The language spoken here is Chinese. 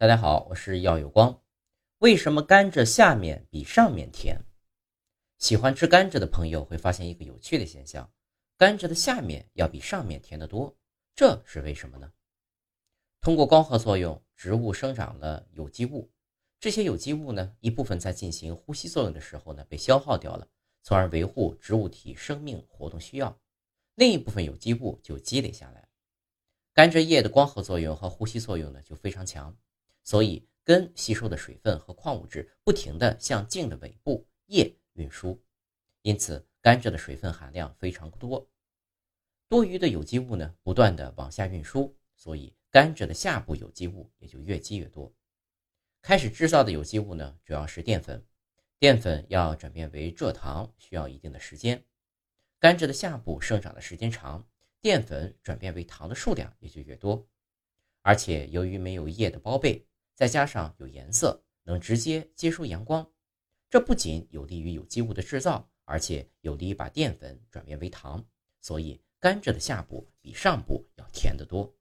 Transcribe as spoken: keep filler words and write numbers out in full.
大家好，我是耀有光。为什么甘蔗下面比上面甜？喜欢吃甘蔗的朋友会发现一个有趣的现象，甘蔗的下面要比上面甜得多，这是为什么呢？通过光合作用，植物生长了有机物，这些有机物呢，一部分在进行呼吸作用的时候呢，被消耗掉了，从而维护植物体生命活动需要，另一部分有机物就积累下来。甘蔗叶的光合作用和呼吸作用呢，就非常强，所以根吸收的水分和矿物质不停地向茎的尾部叶运输，因此甘蔗的水分含量非常多，多余的有机物呢不断地往下运输，所以甘蔗的下部有机物也就越积越多。开始制造的有机物呢主要是淀粉，淀粉要转变为蔗糖需要一定的时间，甘蔗的下部生长的时间长，淀粉转变为糖的数量也就越多，而且由于没有叶的包被，再加上有颜色，能直接接收阳光，这不仅有利于有机物的制造，而且有利于把淀粉转变为糖，所以甘蔗的下部比上部要甜得多。